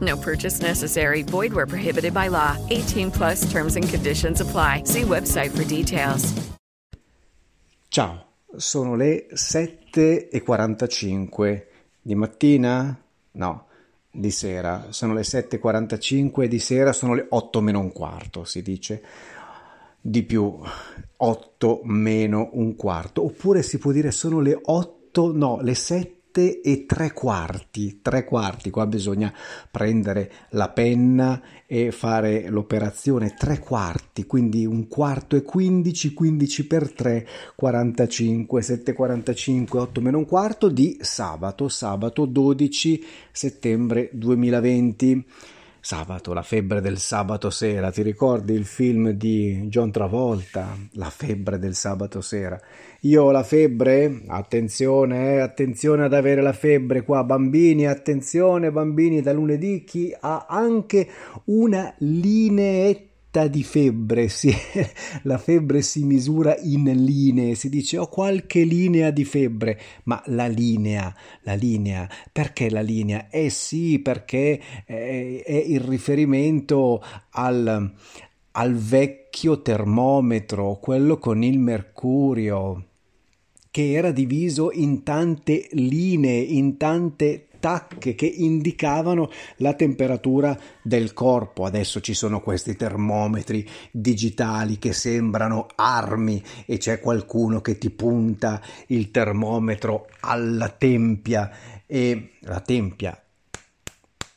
No purchase necessary. Void where prohibited by law. 18 plus terms and conditions apply. See website for details. Ciao. Sono le 7:45 di mattina? No, di sera. Sono le 7:45 di sera, sono le 8:15, si dice. Di più, 8:15. Oppure si può dire sono le 8, no, le 7:45. Qua bisogna prendere la penna e fare l'operazione 3/4, quindi 1/4 e 15, 15 per 3, 45, 7:45, 8:15 di sabato 12 settembre 2020. Sabato, la febbre del sabato sera, ti ricordi il film di John Travolta, La febbre del sabato sera? Io ho la febbre, attenzione ad avere la febbre qua, bambini, attenzione bambini, da lunedì chi ha anche una lineetta di febbre, sì, la febbre si misura in linee, si dice ho qualche linea di febbre, ma la linea, perché la linea? Sì, perché è il riferimento al vecchio termometro, quello con il mercurio, che era diviso in tante linee, in tante tacche che indicavano la temperatura del corpo. Adesso ci sono questi termometri digitali che sembrano armi e c'è qualcuno che ti punta il termometro alla tempia e la tempia,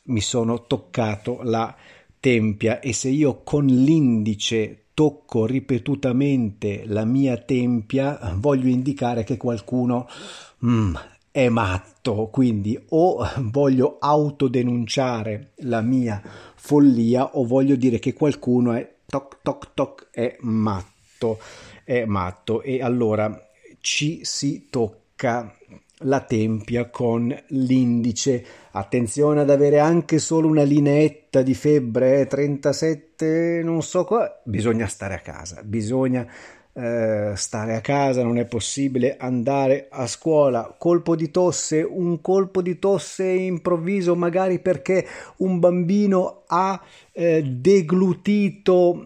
mi sono toccato la tempia, e se io con l'indice tocco ripetutamente la mia tempia voglio indicare che qualcuno è matto, quindi o voglio autodenunciare la mia follia o voglio dire che qualcuno è toc è matto, e allora ci si tocca la tempia con l'indice. Attenzione ad avere anche solo una lineetta di febbre, 37, non so qua, bisogna stare a casa, non è possibile andare a scuola. Un colpo di tosse improvviso, magari perché un bambino ha deglutito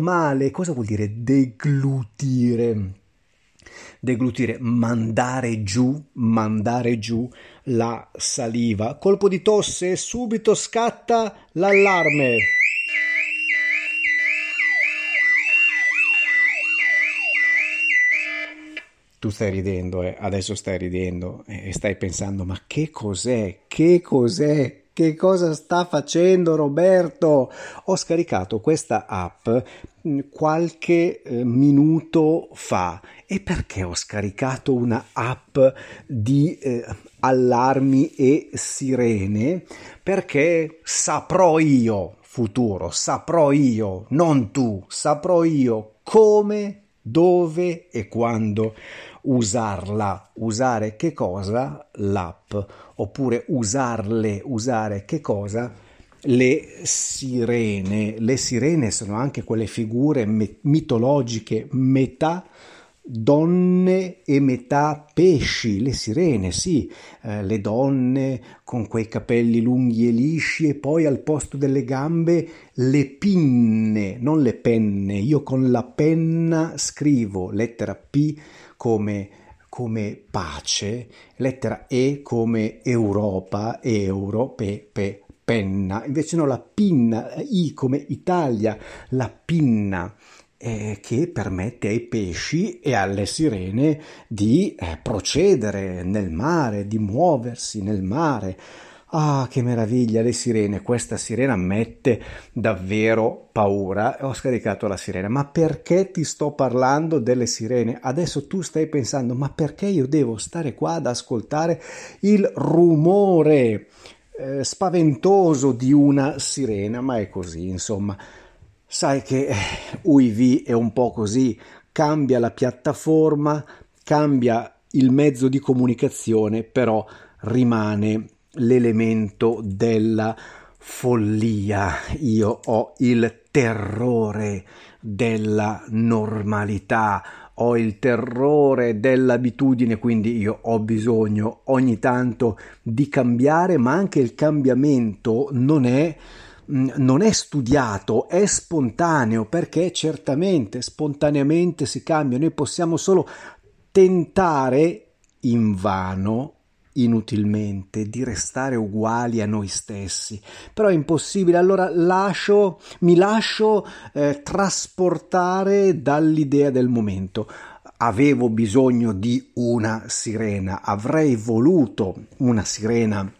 male. Cosa vuol dire deglutire? Deglutire, mandare giù la saliva. Colpo di tosse, subito scatta l'allarme. Tu stai ridendo, adesso stai ridendo e stai pensando, ma che cos'è? Che cosa sta facendo Roberto? Ho scaricato questa app qualche minuto fa. E perché ho scaricato una app di allarmi e sirene? Perché saprò io, non tu, saprò io come, dove e quando usare che cosa l'app, oppure usare che cosa le sirene. Le sirene sono anche quelle figure mitologiche, metà donne e metà pesci, le sirene, sì, le donne con quei capelli lunghi e lisci e poi al posto delle gambe le pinne, non le penne. Io con la penna scrivo lettera P come pace, lettera E come Europa, euro, penna, invece no, la pinna, I come Italia, la pinna. che permette ai pesci e alle sirene di procedere nel mare, di muoversi nel mare. Ah, che meraviglia, le sirene! Questa sirena mette davvero paura. Ho scaricato la sirena. Ma perché ti sto parlando delle sirene? Adesso tu stai pensando, ma perché io devo stare qua ad ascoltare il rumore spaventoso di una sirena? Ma è così, insomma. Sai che UIV è un po' così, cambia la piattaforma, cambia il mezzo di comunicazione, però rimane l'elemento della follia. Io ho il terrore della normalità, ho il terrore dell'abitudine, quindi io ho bisogno ogni tanto di cambiare, ma anche il cambiamento non è studiato, è spontaneo, perché certamente spontaneamente si cambia. Noi possiamo solo tentare invano, inutilmente, di restare uguali a noi stessi, però è impossibile. Allora mi lascio trasportare dall'idea del momento. Avevo bisogno di una sirena, avrei voluto una sirena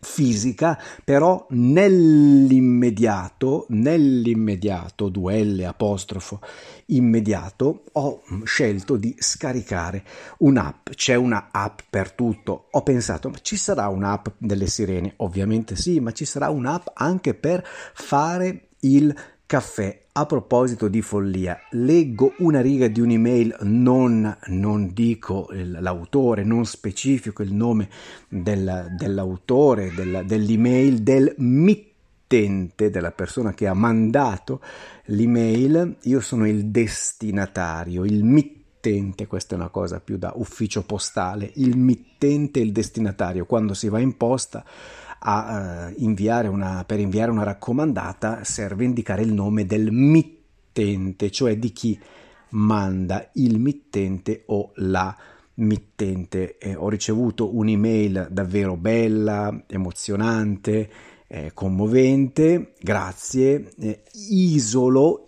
fisica, però nell'immediato, immediato, ho scelto di scaricare un'app. C'è una app per tutto. Ho pensato, ma ci sarà un'app delle sirene? Ovviamente sì, ma ci sarà un'app anche per fare il caffè. A proposito di follia, leggo una riga di un'email, non dico l'autore, non specifico il nome dell'autore, dell'email, del mittente, della persona che ha mandato l'email. Io sono il destinatario, il mittente, questa è una cosa più da ufficio postale, il mittente e il destinatario. Quando si va in posta per inviare una raccomandata serve indicare il nome del mittente, cioè di chi manda, il mittente o la mittente. Ho ricevuto un'email davvero bella, emozionante, commovente, grazie. Isolo,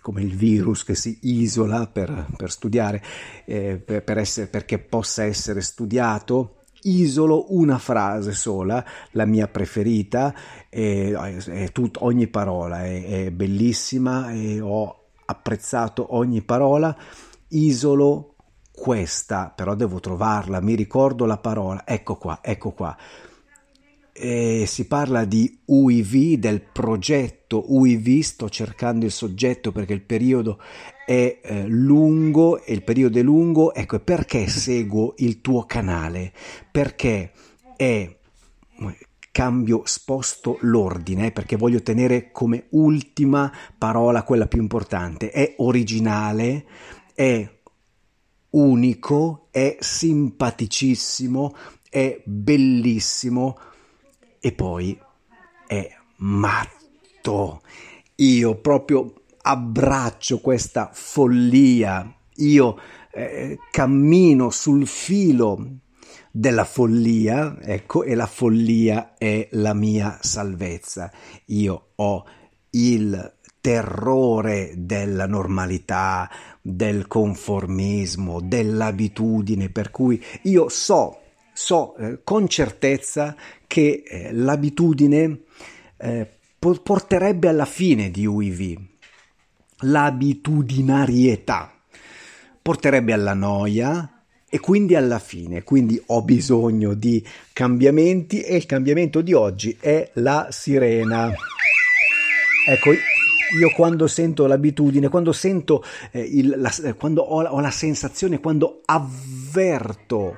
come il virus che si isola per studiare, perché possa essere studiato. Isolo una frase sola, la mia preferita, ogni parola è bellissima e ho apprezzato ogni parola. Isolo questa, però devo trovarla, mi ricordo la parola, ecco qua. Si parla di UIV, del progetto UIV, sto cercando il soggetto perché il periodo è lungo e il periodo è lungo. Ecco, perché seguo il tuo canale? Perché sposto l'ordine, perché voglio tenere come ultima parola quella più importante. È originale, è unico, è simpaticissimo, è bellissimo. E poi è matto. Io proprio abbraccio questa follia, io cammino sul filo della follia, ecco, e la follia è la mia salvezza. Io ho il terrore della normalità, del conformismo, dell'abitudine, per cui io so con certezza che l'abitudine porterebbe alla fine di UIV, l'abitudinarietà porterebbe alla noia e quindi alla fine. Quindi ho bisogno di cambiamenti e il cambiamento di oggi è la sirena. Ecco, io quando sento l'abitudine, quando ho la sensazione, quando avverto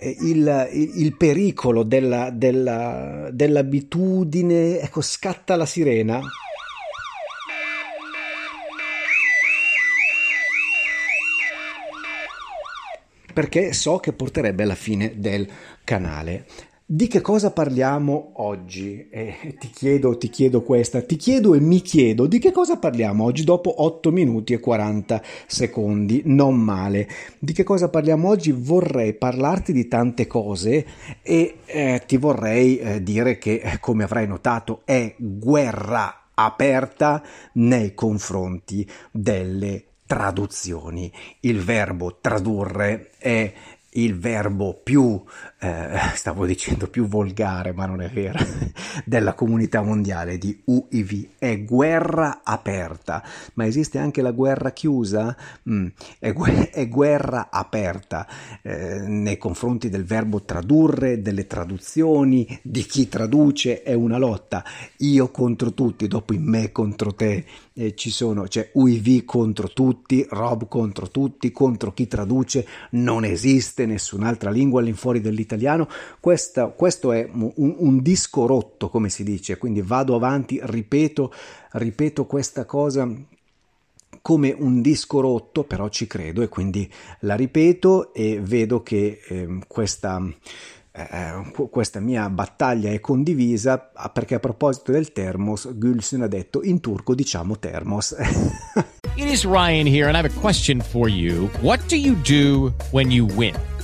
il pericolo dell'abitudine, ecco, scatta la sirena. Perché so che porterebbe alla fine del canale. Di che cosa parliamo oggi? Ti chiedo e mi chiedo di che cosa parliamo oggi dopo 8 minuti e 40 secondi, non male. Di che cosa parliamo oggi? Vorrei parlarti di tante cose e ti vorrei dire che, come avrai notato, è guerra aperta nei confronti delle traduzioni. Il verbo tradurre è il verbo più, stavo dicendo più volgare, ma non è vero, della comunità mondiale di UIV. È guerra aperta, ma esiste anche la guerra chiusa? È guerra aperta nei confronti del verbo tradurre, delle traduzioni, di chi traduce. È una lotta, io contro tutti, dopo in me contro te, c'è UIV contro tutti, Rob contro tutti, contro chi traduce. Non esiste nessun'altra lingua all'infuori dell'italiano. Questo è un disco rotto, come si dice, quindi vado avanti, ripeto questa cosa come un disco rotto, però ci credo e quindi la ripeto e vedo che questa mia battaglia è condivisa, perché a proposito del termos, Gülşen ha detto in turco diciamo termos. It is Ryan here, and I have a question for you. What do you do when you win?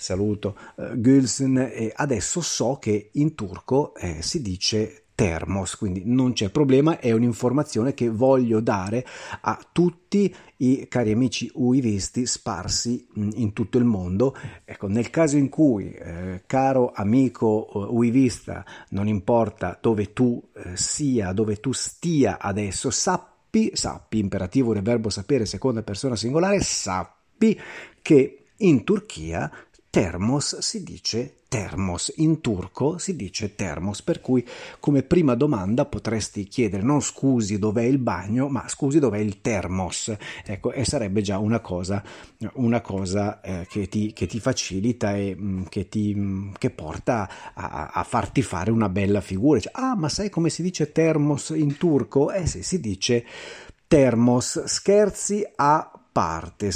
Saluto Gülşen, e adesso so che in turco si dice termos, quindi non c'è problema, è un'informazione che voglio dare a tutti i cari amici uivisti sparsi in tutto il mondo. Ecco, nel caso in cui, caro amico uivista, non importa dove tu sia, dove tu stia adesso, sappi, imperativo del verbo sapere, seconda persona singolare, sappi che in Turchia termos si dice termos, in turco si dice termos, per cui come prima domanda potresti chiedere non scusi dov'è il bagno, ma scusi dov'è il termos, ecco, e sarebbe già una cosa che ti facilita e che porta a farti fare una bella figura. Cioè, ma sai come si dice termos in turco? Sì, si dice termos. Scherzi a parte.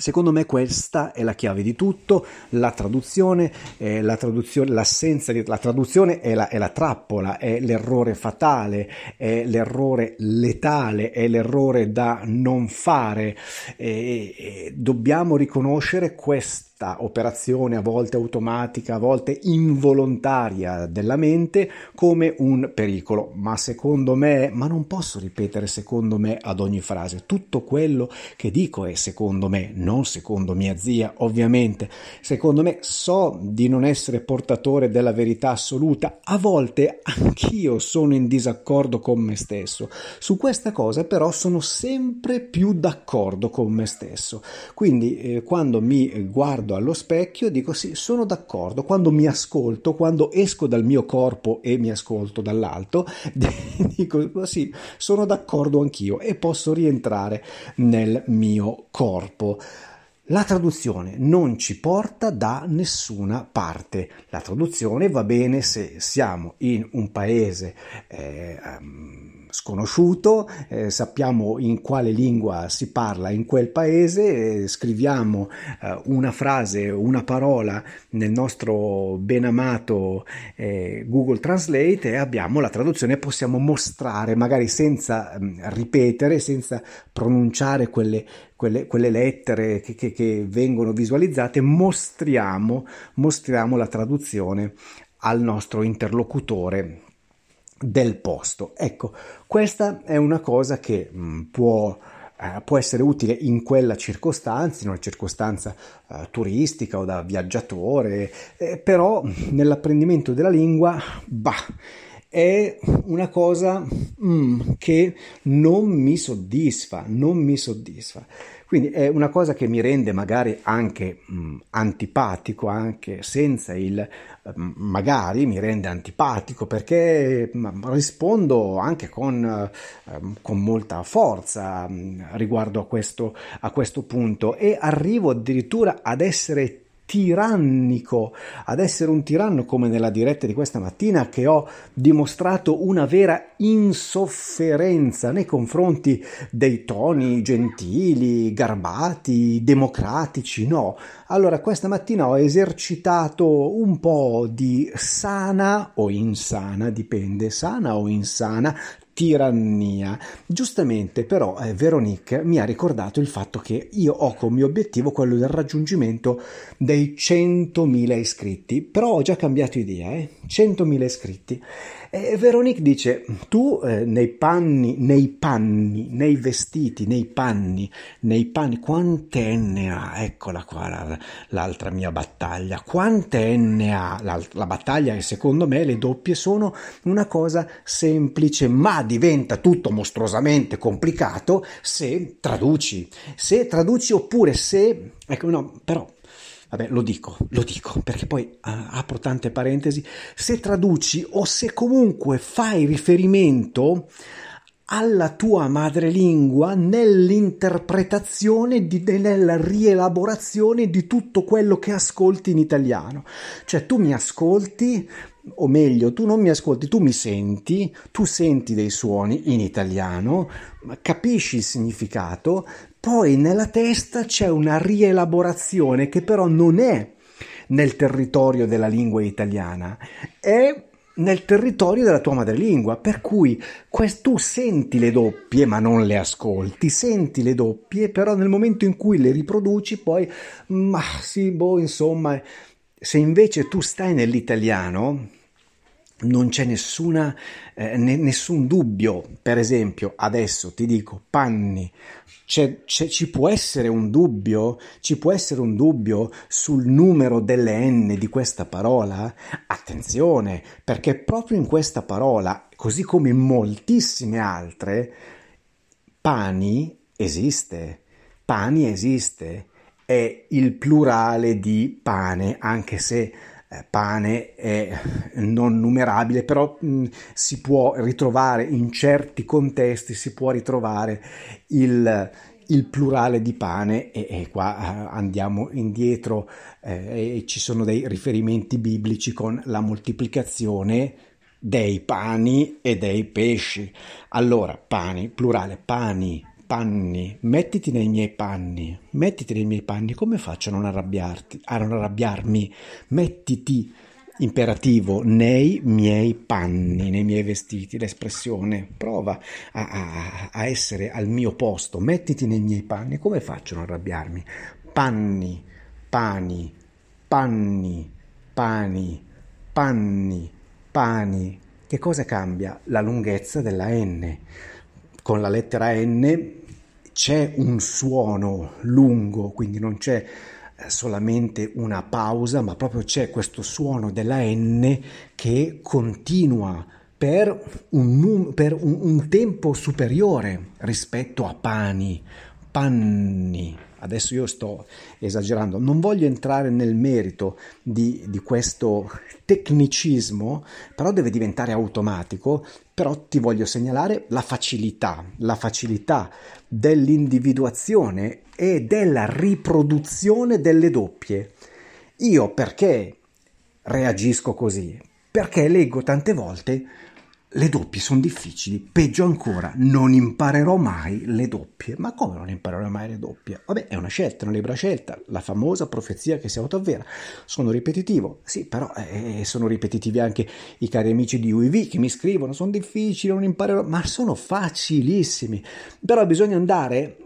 Secondo me questa è la chiave di tutto, la traduzione, l'assenza di la traduzione è la trappola, è l'errore fatale, è l'errore letale, è l'errore da non fare. E dobbiamo riconoscere questa operazione, a volte automatica, a volte involontaria, della mente come un pericolo. Ma secondo me, ma non posso ripetere secondo me ad ogni frase, tutto quello che dico è secondo me, non secondo mia zia, ovviamente. Secondo me, so di non essere portatore della verità assoluta, a volte anch'io sono in disaccordo con me stesso. Su questa cosa però sono sempre più d'accordo con me stesso. Quindi quando mi guardo allo specchio dico sì, sono d'accordo, quando mi ascolto, quando esco dal mio corpo e mi ascolto dall'alto, dico sì, sono d'accordo anch'io e posso rientrare nel mio corpo. La traduzione non ci porta da nessuna parte. La traduzione va bene se siamo in un paese sconosciuto, sappiamo in quale lingua si parla in quel paese, scriviamo una frase, una parola nel nostro benamato Google Translate e abbiamo la traduzione, possiamo mostrare, magari senza ripetere, senza pronunciare quelle lettere che vengono visualizzate, mostriamo la traduzione al nostro interlocutore del posto. Ecco, questa è una cosa che può essere utile in quella circostanza, in una circostanza turistica o da viaggiatore, però nell'apprendimento della lingua, è una cosa che non mi soddisfa, quindi è una cosa che mi rende magari anche antipatico, anche senza il magari mi rende antipatico, perché rispondo anche con molta forza riguardo a questo punto e arrivo addirittura ad essere tirannico, ad essere un tiranno, come nella diretta di questa mattina che ho dimostrato una vera insofferenza nei confronti dei toni gentili, garbati, democratici. No, allora questa mattina ho esercitato un po' di sana o insana, dipende, sana o insana tirannia. Giustamente però Veronica mi ha ricordato il fatto che io ho come obiettivo quello del raggiungimento dei 100.000 iscritti, però ho già cambiato idea, 100.000 iscritti. E Veronica dice: tu nei panni, quante ne ha? Eccola qua l'altra mia battaglia, quante ne ha? La battaglia che secondo me le doppie sono una cosa semplice, ma diventa tutto mostruosamente complicato se traduci oppure se... Ecco, no, però... Vabbè, lo dico, perché poi apro tante parentesi. Se traduci o se comunque fai riferimento alla tua madrelingua nell'interpretazione, nella rielaborazione di tutto quello che ascolti in italiano. Cioè tu mi ascolti, o meglio tu non mi ascolti, tu mi senti, tu senti dei suoni in italiano, capisci il significato, poi nella testa c'è una rielaborazione che però non è nel territorio della lingua italiana, è nel territorio della tua madrelingua, per cui tu senti le doppie ma non le ascolti, senti le doppie, però nel momento in cui le riproduci poi ma sì, boh, insomma. Se invece tu stai nell'italiano non c'è nessun dubbio. Per esempio adesso ti dico panni, ci può essere un dubbio sul numero delle N di questa parola? Attenzione, perché proprio in questa parola, così come in moltissime altre, pani esiste, è il plurale di pane, anche se pane è non numerabile, però si può ritrovare in certi contesti, si può ritrovare il plurale di pane e qua andiamo indietro e ci sono dei riferimenti biblici con la moltiplicazione dei pani e dei pesci. Allora, pani, plurale, panni, mettiti nei miei panni, come faccio a non arrabbiarti, a non arrabbiarmi? Mettiti, imperativo, nei miei panni, nei miei vestiti, l'espressione, prova a essere al mio posto, mettiti nei miei panni, come faccio a non arrabbiarmi? Panni, pani, panni, pani, panni, pani, che cosa cambia? La lunghezza della N. Con la lettera N c'è un suono lungo, quindi non c'è solamente una pausa, ma proprio c'è questo suono della N che continua per un tempo superiore rispetto a pani, panni. Adesso io sto esagerando, non voglio entrare nel merito di questo tecnicismo, però deve diventare automatico, però ti voglio segnalare la facilità dell'individuazione e della riproduzione delle doppie. Io perché reagisco così? Perché leggo tante volte le doppie sono difficili, peggio ancora, non imparerò mai le doppie. Ma come non imparerò mai le doppie? Vabbè, è una scelta, una libera scelta, la famosa profezia che si autoavvera. Sono ripetitivo, sì, però sono ripetitivi anche i cari amici di UIV che mi scrivono, sono difficili, non imparerò, ma sono facilissimi. Però bisogna andare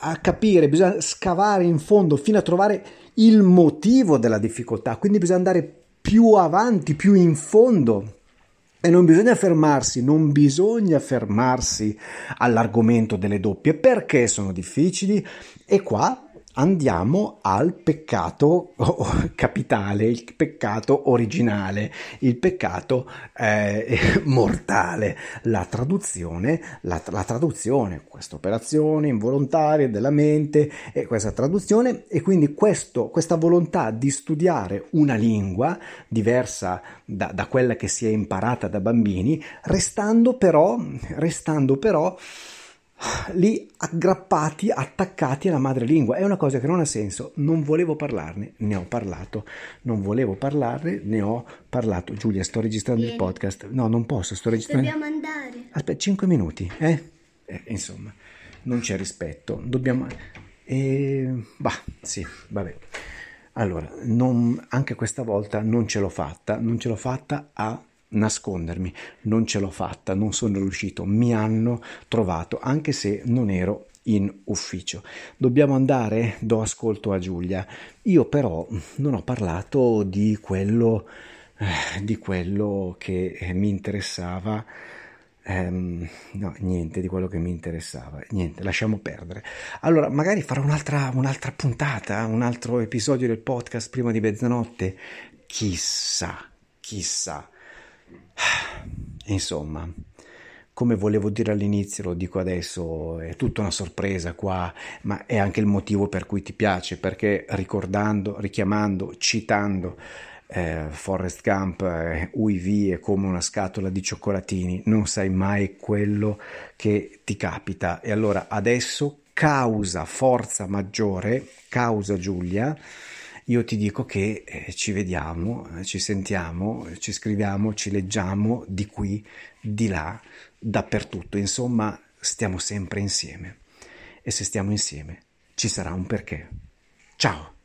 a capire, bisogna scavare in fondo fino a trovare il motivo della difficoltà, quindi bisogna andare più avanti, più in fondo. E non bisogna fermarsi all'argomento delle doppie, perché sono difficili. E qua andiamo al peccato capitale, il peccato originale, il peccato mortale, la traduzione, questa operazione involontaria della mente e questa traduzione, e quindi questa volontà di studiare una lingua diversa da quella che si è imparata da bambini, restando però lì aggrappati, attaccati alla madrelingua. È una cosa che non ha senso. Non volevo parlarne, ne ho parlato. Giulia, sto registrando il podcast. No, non posso, sto registrando. Dobbiamo andare. Aspetta, 5 minuti, insomma, non c'è rispetto. Dobbiamo... vabbè. Allora, anche questa volta non ce l'ho fatta a nascondermi, non sono riuscito, mi hanno trovato anche se non ero in ufficio. Dobbiamo andare? Do ascolto a Giulia. Io però non ho parlato di quello che mi interessava. No, niente di quello che mi interessava, niente, lasciamo perdere. Allora magari farò un'altra puntata, un altro episodio del podcast prima di mezzanotte, chissà. Insomma, come volevo dire all'inizio, lo dico adesso, è tutta una sorpresa qua, ma è anche il motivo per cui ti piace, perché ricordando, richiamando, citando Forrest Gump, UIV è come una scatola di cioccolatini, non sai mai quello che ti capita. E allora adesso, causa forza maggiore, causa Giulia, io ti dico che ci vediamo, ci sentiamo, ci scriviamo, ci leggiamo di qui, di là, dappertutto. Insomma, stiamo sempre insieme. E se stiamo insieme, ci sarà un perché. Ciao!